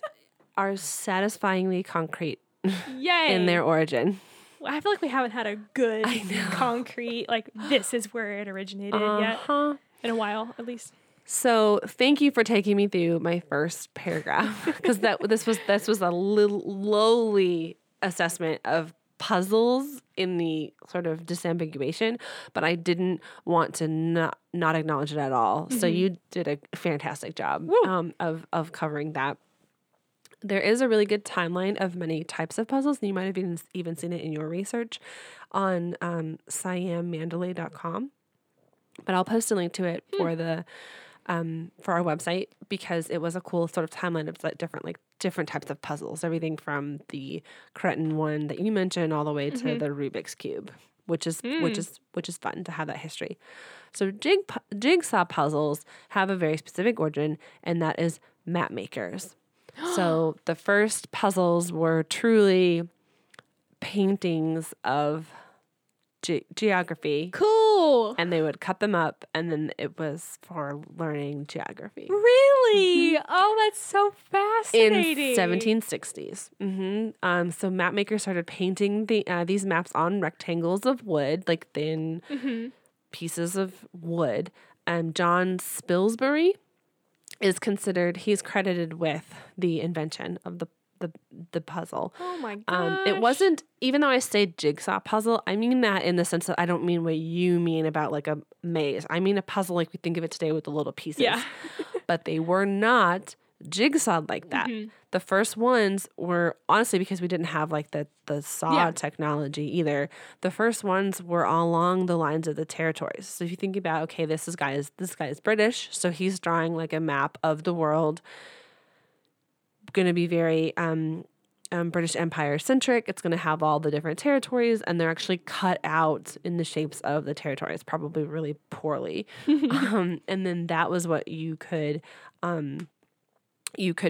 Are satisfyingly concrete in their origin. I feel like we haven't had a good concrete, like this is where it originated yet, in a while at least. So thank you for taking me through my first paragraph, because this was a lowly assessment of puzzles in the sort of disambiguation, but I didn't want to not acknowledge it at all. Mm-hmm. So you did a fantastic job of covering that. There is a really good timeline of many types of puzzles, and you might have even seen it in your research on siammandalay.com. But I'll post a link to it for our website, because it was a cool sort of timeline of like different types of puzzles, everything from the Cretan one that you mentioned all the way to the Rubik's Cube, which is fun to have that history. So jigsaw puzzles have a very specific origin, and that is map makers. So the first puzzles were truly paintings of geography. Cool. Ew. And they would cut them up, and then it was for learning geography. Really? Mm-hmm. Oh, that's so fascinating. In 1760s. Mm-hmm. So map makers started painting these maps on rectangles of wood, like thin pieces of wood. John Spilsbury is considered, he's credited with the invention of the puzzle. Oh my gosh. It wasn't, even though I say jigsaw puzzle, I mean that in the sense that I don't mean what you mean about like a maze. I mean a puzzle like we think of it today with the little pieces. Yeah. But they were not jigsawed like that. Mm-hmm. The first ones were, honestly, because we didn't have like the saw technology either, the first ones were along the lines of the territories. So if you think about, okay, this guy is British, so he's drawing like a map of the world, going to be very British Empire centric. It's going to have all the different territories, and they're actually cut out in the shapes of the territories, probably really poorly. And then that was what you could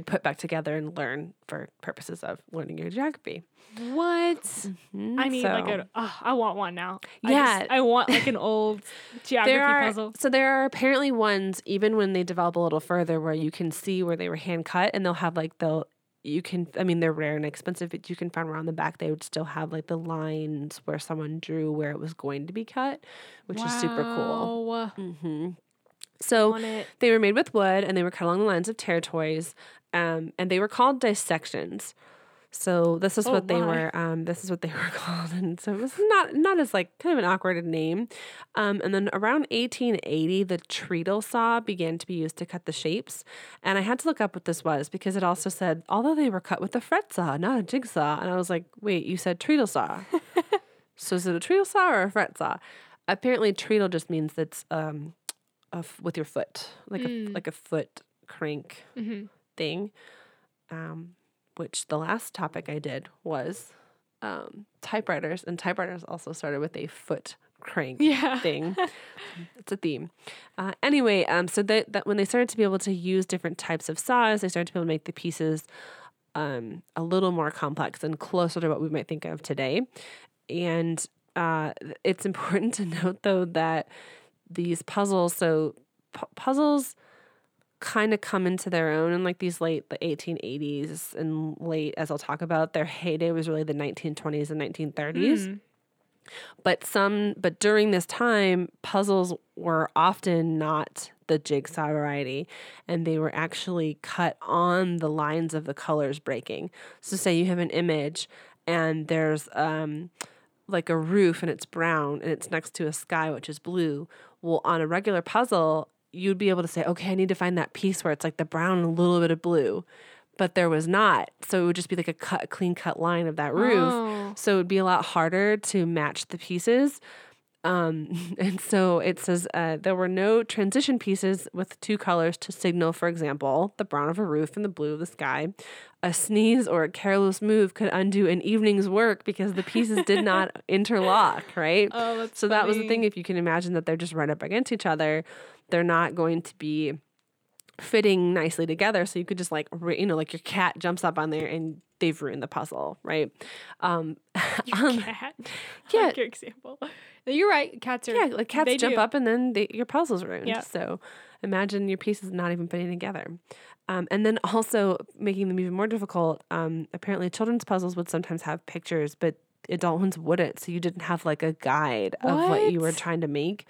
put back together and learn for purposes of learning your geography. What? Mm-hmm. I need I want one now. Yeah. I want like an old geography puzzle. So there are apparently ones, even when they develop a little further, where you can see where they were hand cut, and they'll have like they're rare and expensive, but you can find around the back, they would still have like the lines where someone drew where it was going to be cut, which is super cool. Mm-hmm. So they were made with wood, and they were cut along the lines of territories, and they were called dissections. So this is what they were. This is what they were called, and so it was not as like kind of an awkward name. And then around 1880, the treadle saw began to be used to cut the shapes. And I had to look up what this was because it also said, although they were cut with a fret saw, not a jigsaw. And I was like, wait, you said treadle saw. So is it a treadle saw or a fret saw? Apparently, treadle just means that's with your foot, like a foot crank thing, which the last topic I did was typewriters, and typewriters also started with a foot crank thing. It's a theme. Anyway, so that when they started to be able to use different types of saws, they started to be able to make the pieces a little more complex and closer to what we might think of today. And it's important to note, though, that these puzzles, so puzzles kind of come into their own in like the 1880s, and late, as I'll talk about, their heyday was really the 1920s and 1930s. Mm. But during this time, puzzles were often not the jigsaw variety, and they were actually cut on the lines of the colors breaking. So say you have an image and there's like a roof and it's brown and it's next to a sky which is blue. Well, on a regular puzzle, you'd be able to say, okay, I need to find that piece where it's like the brown and a little bit of blue, but there was not. So it would just be like a clean cut line of that roof. Oh. So it would be a lot harder to match the pieces. And so it says there were no transition pieces with two colors to signal, for example, the brown of a roof and the blue of the sky. A sneeze or a careless move could undo an evening's work because the pieces did not interlock, right? Oh, that's so funny. That was the thing. If you can imagine that they're just right up against each other, they're not going to be fitting nicely together. So you could just like your cat jumps up on there and they've ruined the puzzle, right? Cat? Yeah. Like your example. You're right. Cats are... Yeah, like cats jump up and then your puzzle's ruined. Yep. So imagine your pieces not even fitting together. And then also making them even more difficult, apparently children's puzzles would sometimes have pictures, but adult ones wouldn't. So you didn't have like a guide of what you were trying to make,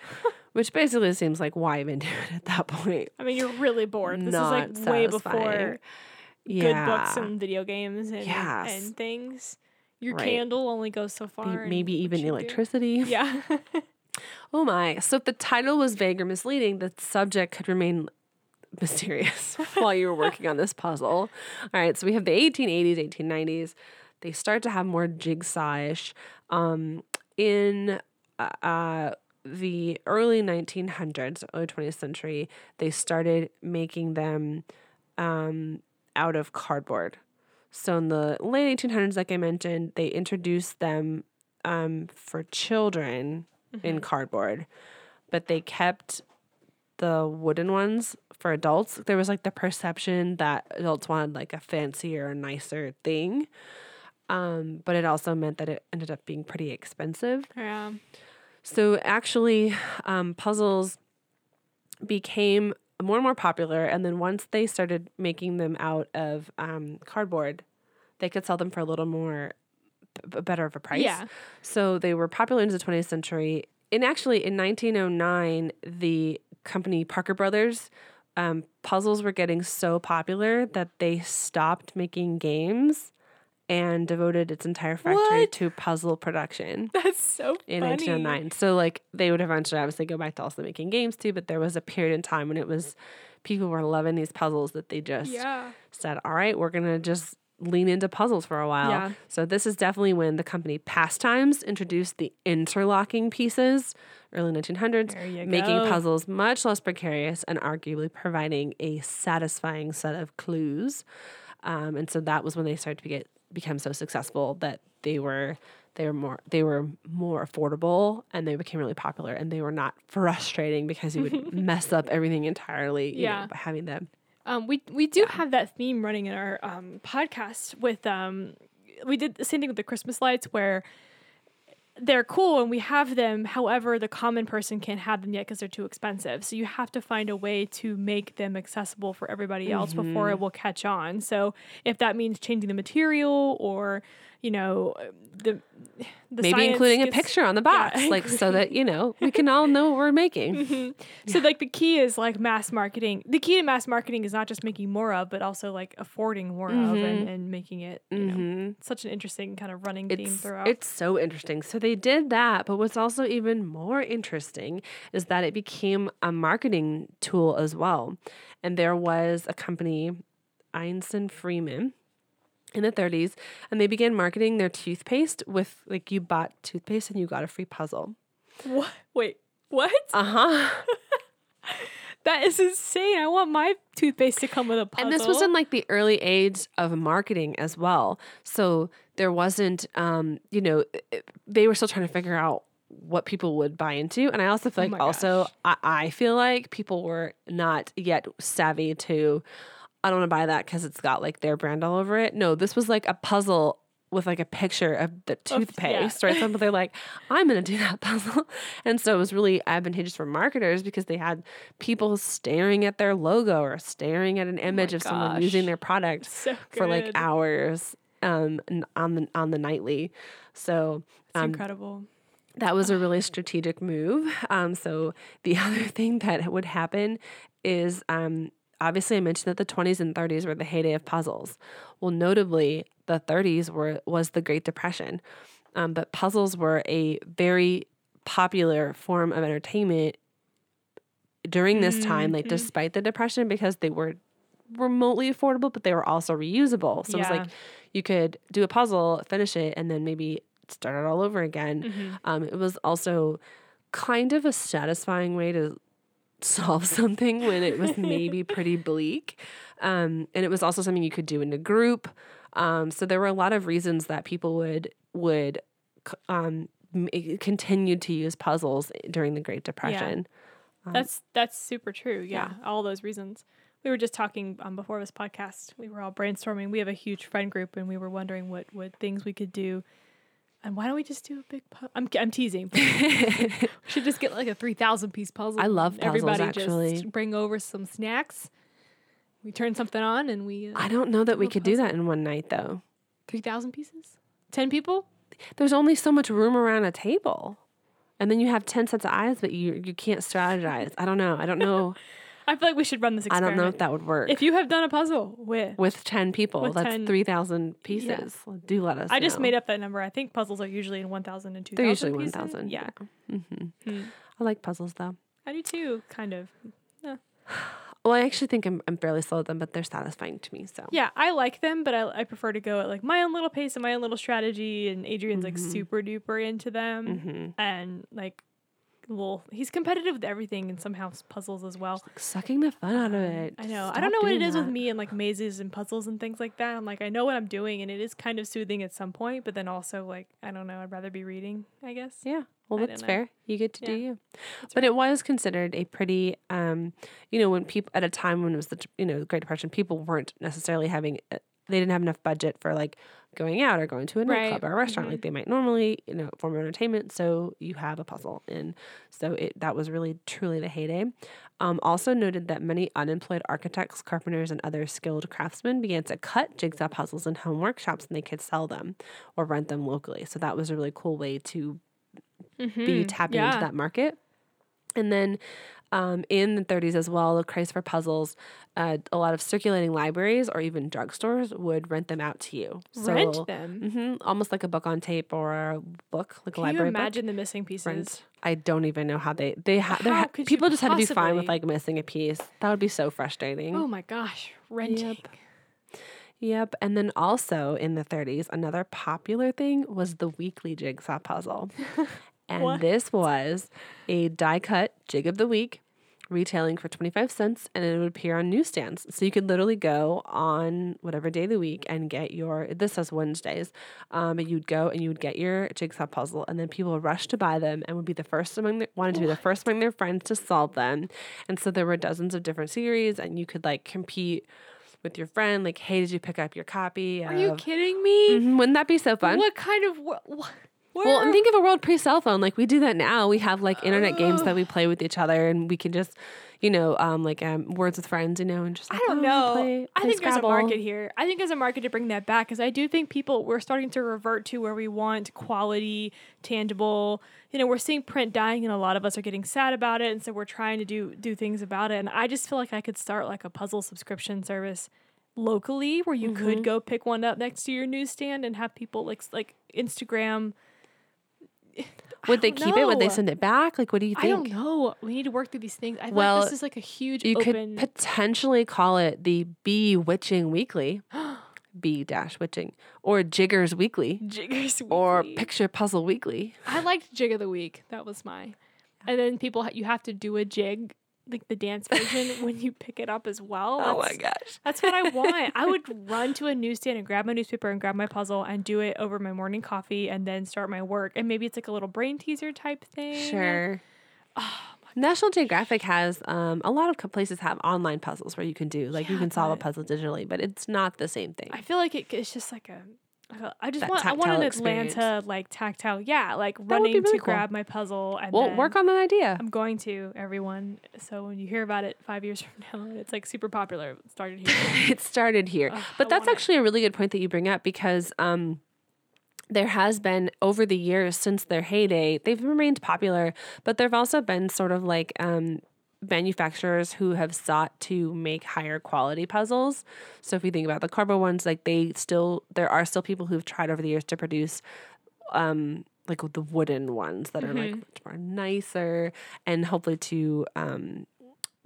which basically seems like, why even do it at that point? I mean, you're really bored. This is like way before... Yeah. Good books and video games and things. Your candle only goes so far. Maybe even electricity. Yeah. Oh my. So if the title was vague or misleading, the subject could remain mysterious while you were working on this puzzle. All right. So we have the 1880s, 1890s. They start to have more jigsaw-ish. In the early 1900s, early 20th century, they started making them... out of cardboard. So in the late 1800s, like I mentioned, they introduced them for children in cardboard, but they kept the wooden ones for adults. There was like the perception that adults wanted like a fancier or nicer thing, but it also meant that it ended up being pretty expensive. Yeah. So actually, puzzles became more and more popular. And then once they started making them out of cardboard, they could sell them for a little more, better of a price. Yeah. So they were popular into the 20th century. And actually, in 1909, the company Parker Brothers, puzzles were getting so popular that they stopped making games and devoted its entire factory to puzzle production. That's so funny. In 1909. So, like, they would eventually obviously go back to also making games, too, but there was a period in time when it was, people were loving these puzzles that they just said, all right, we're going to just lean into puzzles for a while. Yeah. So this is definitely when the company Pastimes introduced the interlocking pieces, early 1900s, making puzzles much less precarious and arguably providing a satisfying set of clues. And so that was when they started to become so successful that they were more affordable, and they became really popular, and they were not frustrating because you would mess up everything entirely, you know, by having them. We do have that theme running in our podcast with, we did the same thing with the Christmas lights where they're cool and we have them. However, the common person can't have them yet because they're too expensive. So you have to find a way to make them accessible for everybody else before it will catch on. So if that means changing the material or, you know, the maybe including a picture on the box, like so that, you know, we can all know what we're making. So like the key is like mass marketing. The key to mass marketing is not just making more of, but also like affording more of and making it, you know, such an interesting kind of running theme throughout. It's so interesting. So they did that. But what's also even more interesting is that it became a marketing tool as well. And there was a company, Einstein Freeman, in the 30s, and they began marketing their toothpaste with, like, you bought toothpaste and you got a free puzzle. What? Wait, what? That is insane. I want my toothpaste to come with a puzzle. And this was in, like, the early age of marketing as well. So there wasn't, you know, they were still trying to figure out what people would buy into. And I also feel like I feel like people were not yet savvy to, I don't want to buy that because it's got like their brand all over it. No, this was like a puzzle with like a picture of the toothpaste, right? Some people are like, I'm going to do that puzzle. And so it was really advantageous for marketers because they had people staring at their logo or staring at an image of someone using their product for like hours on the nightly. So it's incredible. That was a really strategic move. So the other thing that would happen is, obviously, I mentioned that the 20s and 30s were the heyday of puzzles. Well, notably, the 30s was the Great Depression. But puzzles were a very popular form of entertainment during this time, like despite the Depression, because they were remotely affordable, but they were also reusable. So it was like you could do a puzzle, finish it, and then maybe start it all over again. It was also kind of a satisfying way to solve something when it was maybe pretty bleak. And it was also something you could do in a group. So there were a lot of reasons that people would continue to use puzzles during the Great Depression. Yeah. That's super true. Yeah. All those reasons. We were just talking before this podcast, we were all brainstorming. We have a huge friend group and we were wondering what things we could do. And why don't we just do a big puzzle? I'm teasing. We should just get like a 3,000-piece puzzle. I love puzzles, everybody actually. Just bring over some snacks. We turn something on and we... I don't know that we could do that in one night, though. 3,000 pieces? 10 people? There's only so much room around a table. And then you have 10 sets of eyes, but you can't strategize. I don't know. I feel like we should run this experiment. I don't know if that would work. If you have done a puzzle with 10 people, that's 3,000 pieces. Yeah. Do let us know. I just made up that number. I think puzzles are usually in 1,000 and 2,000 pieces. They're usually 1,000. Yeah. I like puzzles, though. I do, too, kind of. Yeah. Well, I actually think I'm fairly slow at them, but they're satisfying to me. So yeah, I like them, but I prefer to go at like my own little pace and my own little strategy, and Adrian's like super-duper into them, and like... Well, he's competitive with everything and somehow puzzles as well. Just, like, sucking the fun out of it. I know. Stop. I don't know what it is with me and like mazes and puzzles and things like that. I'm like, I know what I'm doing and it is kind of soothing at some point, but then also like, I don't know, I'd rather be reading, I guess. Yeah. Well, that's fair. You get to do you. That's but right. It was considered a pretty, you know, when people at a time when it was the Great Depression, people weren't necessarily having, they didn't have enough budget for like going out or going to a nightclub or a restaurant like they might normally, you know, form of entertainment. So you have a puzzle. And so that was really, truly the heyday. Also noted that many unemployed architects, carpenters, and other skilled craftsmen began to cut jigsaw puzzles in home workshops, and they could sell them or rent them locally. So that was a really cool way to be tapping into that market. And then in the 30s as well, the craze for puzzles, a lot of circulating libraries or even drugstores would rent them out to you. So, rent them? Almost like a book on tape or a book, like a library book. Can you imagine the missing pieces? I don't even know how people just had to be fine with like missing a piece. That would be so frustrating. Oh my gosh, renting. Yep, and then also in the 30s, another popular thing was the weekly jigsaw puzzle. And this was a die-cut jig of the week, retailing for 25 cents, and it would appear on newsstands. So you could literally go on whatever day of the week and get this says Wednesdays, you'd go and you would get your jigsaw puzzle, and then people would rush to buy them and would be the first among their friends to solve them. And so there were dozens of different series, and you could like compete with your friend, like, hey, did you pick up your copy? Are you kidding me? Wouldn't that be so fun? What kind of... Well, and think of a world pre-cell phone. Like, we do that now. We have, like, internet games that we play with each other, and we can just, you know, words with friends, you know, and just, like, I don't know. I think Scrabble. There's a market here. I think there's a market to bring that back, because I do think we're starting to revert to where we want quality, tangible. You know, we're seeing print dying, and a lot of us are getting sad about it, and so we're trying to do things about it. And I just feel like I could start, like, a puzzle subscription service locally where you could go pick one up next to your newsstand and have people, like Instagram... Would they keep it? Would they send it back? Like, what do you think? I don't know. We need to work through these things. I think this is like a huge open... You could potentially call it the Bewitching Weekly, B-Witching, or Jiggers Weekly. Or Picture Puzzle Weekly. I liked Jig of the Week. That was mine. And then you have to do a jig, like the dance version, when you pick it up as well. Oh my gosh. That's what I want. I would run to a newsstand and grab my newspaper and grab my puzzle and do it over my morning coffee and then start my work. And maybe it's like a little brain teaser type thing. Sure. Oh, National Geographic has a lot of places have online puzzles where you can do, like, you can solve a puzzle digitally, but it's not the same thing. I feel like it's just like a... I want an experience. Atlanta, like, tactile, like running really to grab my puzzle. And we'll work on that idea. I'm going to, everyone. So when you hear about it 5 years from now, it's like super popular. It started here. But that's actually a really good point that you bring up, because there has been, over the years since their heyday, they've remained popular, but there have also been sort of like... manufacturers who have sought to make higher quality puzzles. So if you think about the cardboard ones, like there are still people who've tried over the years to produce like the wooden ones that are like much more nicer, and hopefully to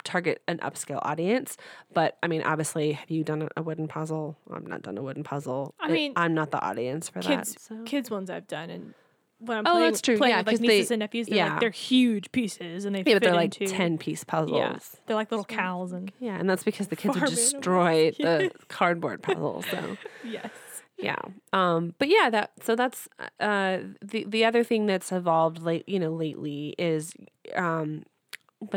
target an upscale audience. But I mean, obviously, have you done a wooden puzzle? I've not done a wooden puzzle. I mean, I'm not the audience for that. So. Kids ones I've done, and when I'm playing with like nieces and nephews, they're like, they're huge pieces, and they fit into... Yeah, but they're like 10-piece puzzles. Yeah. They're like little cows. And that's because the kids would destroy the cardboard puzzles. So but yeah, so that's the other thing that's evolved lately is by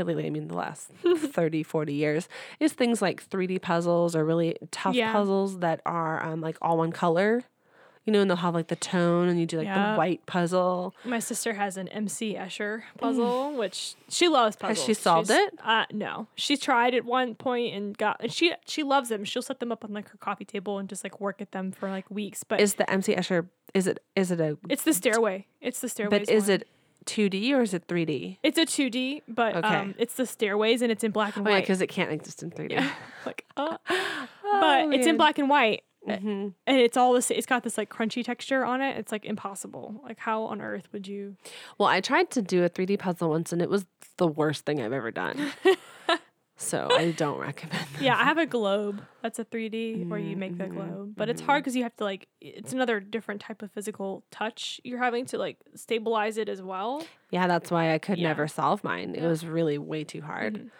lately I mean the last 30, 40 years, is things like 3D puzzles, or really tough puzzles that are like all one color. You know, and they'll have like the tone, and you do like the white puzzle. My sister has an MC Escher puzzle, which she loves puzzles. Has she solved it? No. She tried at one point and she loves them. She'll set them up on like her coffee table and just like work at them for like weeks. But is the MC Escher, it's the stairway. It's the stairway. But is it 2D or is it 3D? It's a 2D, but it's the stairways, and it's in black and white. Yeah, because it can't exist in 3D. Yeah. It's in black and white. And it's all this. It's got this like crunchy texture on it. It's like impossible. Like, how on earth would you? Well, I tried to do a 3D puzzle once, and it was the worst thing I've ever done. So I don't recommend that. Yeah, I have a globe. That's a 3D where you make the globe, but it's hard because you have to like. It's another different type of physical touch. You're having to like stabilize it as well. Yeah, that's why I could never solve mine. It was really way too hard.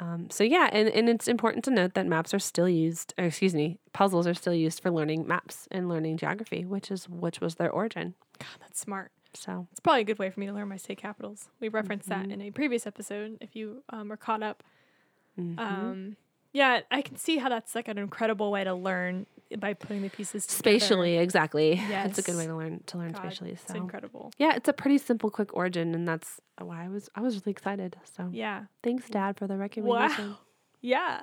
And it's important to note that maps are still used, puzzles are still used for learning maps and learning geography, which was their origin. God, that's smart. So it's probably a good way for me to learn my state capitals. We referenced that in a previous episode, if you were caught up. Yeah, I can see how that's like an incredible way to learn by putting the pieces together. Spatially, exactly. Yes. It's a good way to learn God, spatially. So. It's incredible. Yeah, it's a pretty simple, quick origin, and that's why I was really excited. So yeah, thanks, Dad, for the recommendation. Wow. Yeah,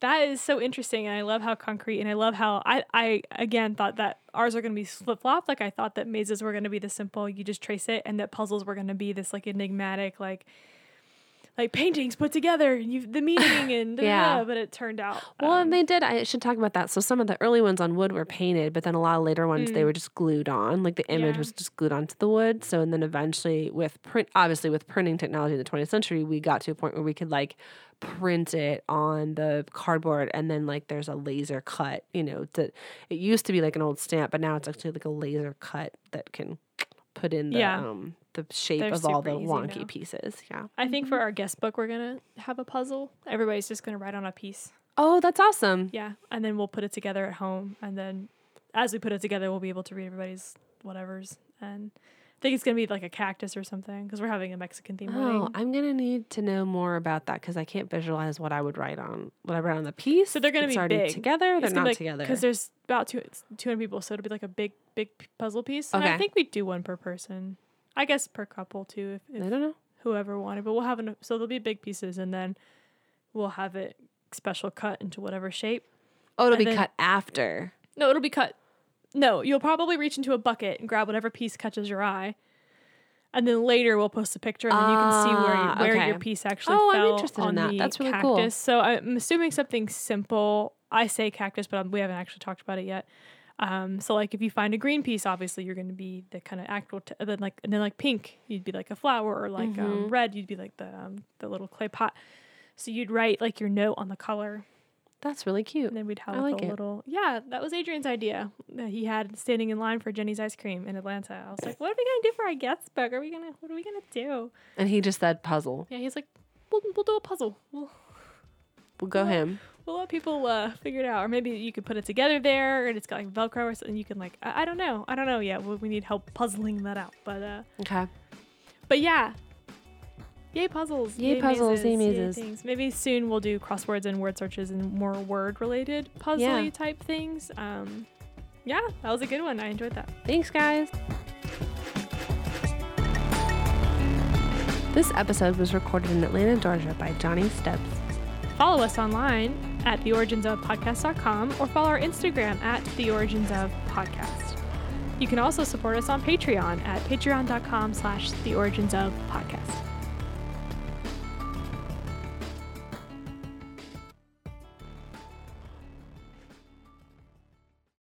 that is so interesting, and I love how concrete, and I love how I again thought that ours are going to be flip flop. Like I thought that mazes were going to be the simple, you just trace it, and that puzzles were going to be this like enigmatic, like paintings put together, and the meaning, and but it turned out. Well, and they did. I should talk about that. So some of the early ones on wood were painted, but then a lot of later ones they were just glued on. Like the image was just glued onto the wood. So and then eventually with print, obviously with printing technology in the 20th century, we got to a point where we could like print it on the cardboard, and then like there's a laser cut. You know, it used to be like an old stamp, but now it's actually like a laser cut that can put in the the shape of all the wonky pieces. Yeah. I think for our guest book, we're going to have a puzzle. Everybody's just going to write on a piece. Oh, that's awesome. Yeah. And then we'll put it together at home. And then as we put it together, we'll be able to read everybody's whatevers. And I think it's going to be like a cactus or something because we're having a Mexican theme wedding. Oh, I'm going to need to know more about that because I can't visualize what I would write on. What I write on the piece. So they're going to be already big. Together. They're not together. Because there's about 200 people. So it'll be like a big puzzle piece. Okay. And I think we do one per person. I guess per couple, too, if I don't know. Whoever wanted. But we'll have so there'll be big pieces, and then we'll have it special cut into whatever shape. Oh, it'll be cut after. No, it'll be cut. No, you'll probably reach into a bucket and grab whatever piece catches your eye, and then later we'll post a picture, and then you can see where your piece actually fell. I'm interested in that. That's really cool. So I'm assuming something simple. I say cactus, but we haven't actually talked about it yet. So like if you find a green piece, obviously you're going to be the kind of actual, then pink, you'd be like a flower, or like, red, you'd be like the little clay pot. So you'd write like your note on the color. That's really cute. And then we'd have that was Adrian's idea. He had standing in line for Jenny's ice cream in Atlanta. I was like, what are we going to do for our guest book? What are we going to do? And he just said puzzle. Yeah. He's like, we'll do a puzzle. We'll let people figure it out. Or maybe you could put it together there, and it's got like Velcro or something. You can like, I don't know. I don't know yet. We need help puzzling that out. But okay. But yeah. Yay puzzles. Yay puzzles. Mazes, yay mazes. Yay things. Maybe soon we'll do crosswords and word searches and more word-related puzzly type things. Yeah, that was a good one. I enjoyed that. Thanks, guys. This episode was recorded in Atlanta, Georgia by Johnny Stubbs. Follow us online at theoriginsofpodcast.com or follow our Instagram at theoriginsofpodcast. You can also support us on Patreon at patreon.com/theoriginsofpodcast.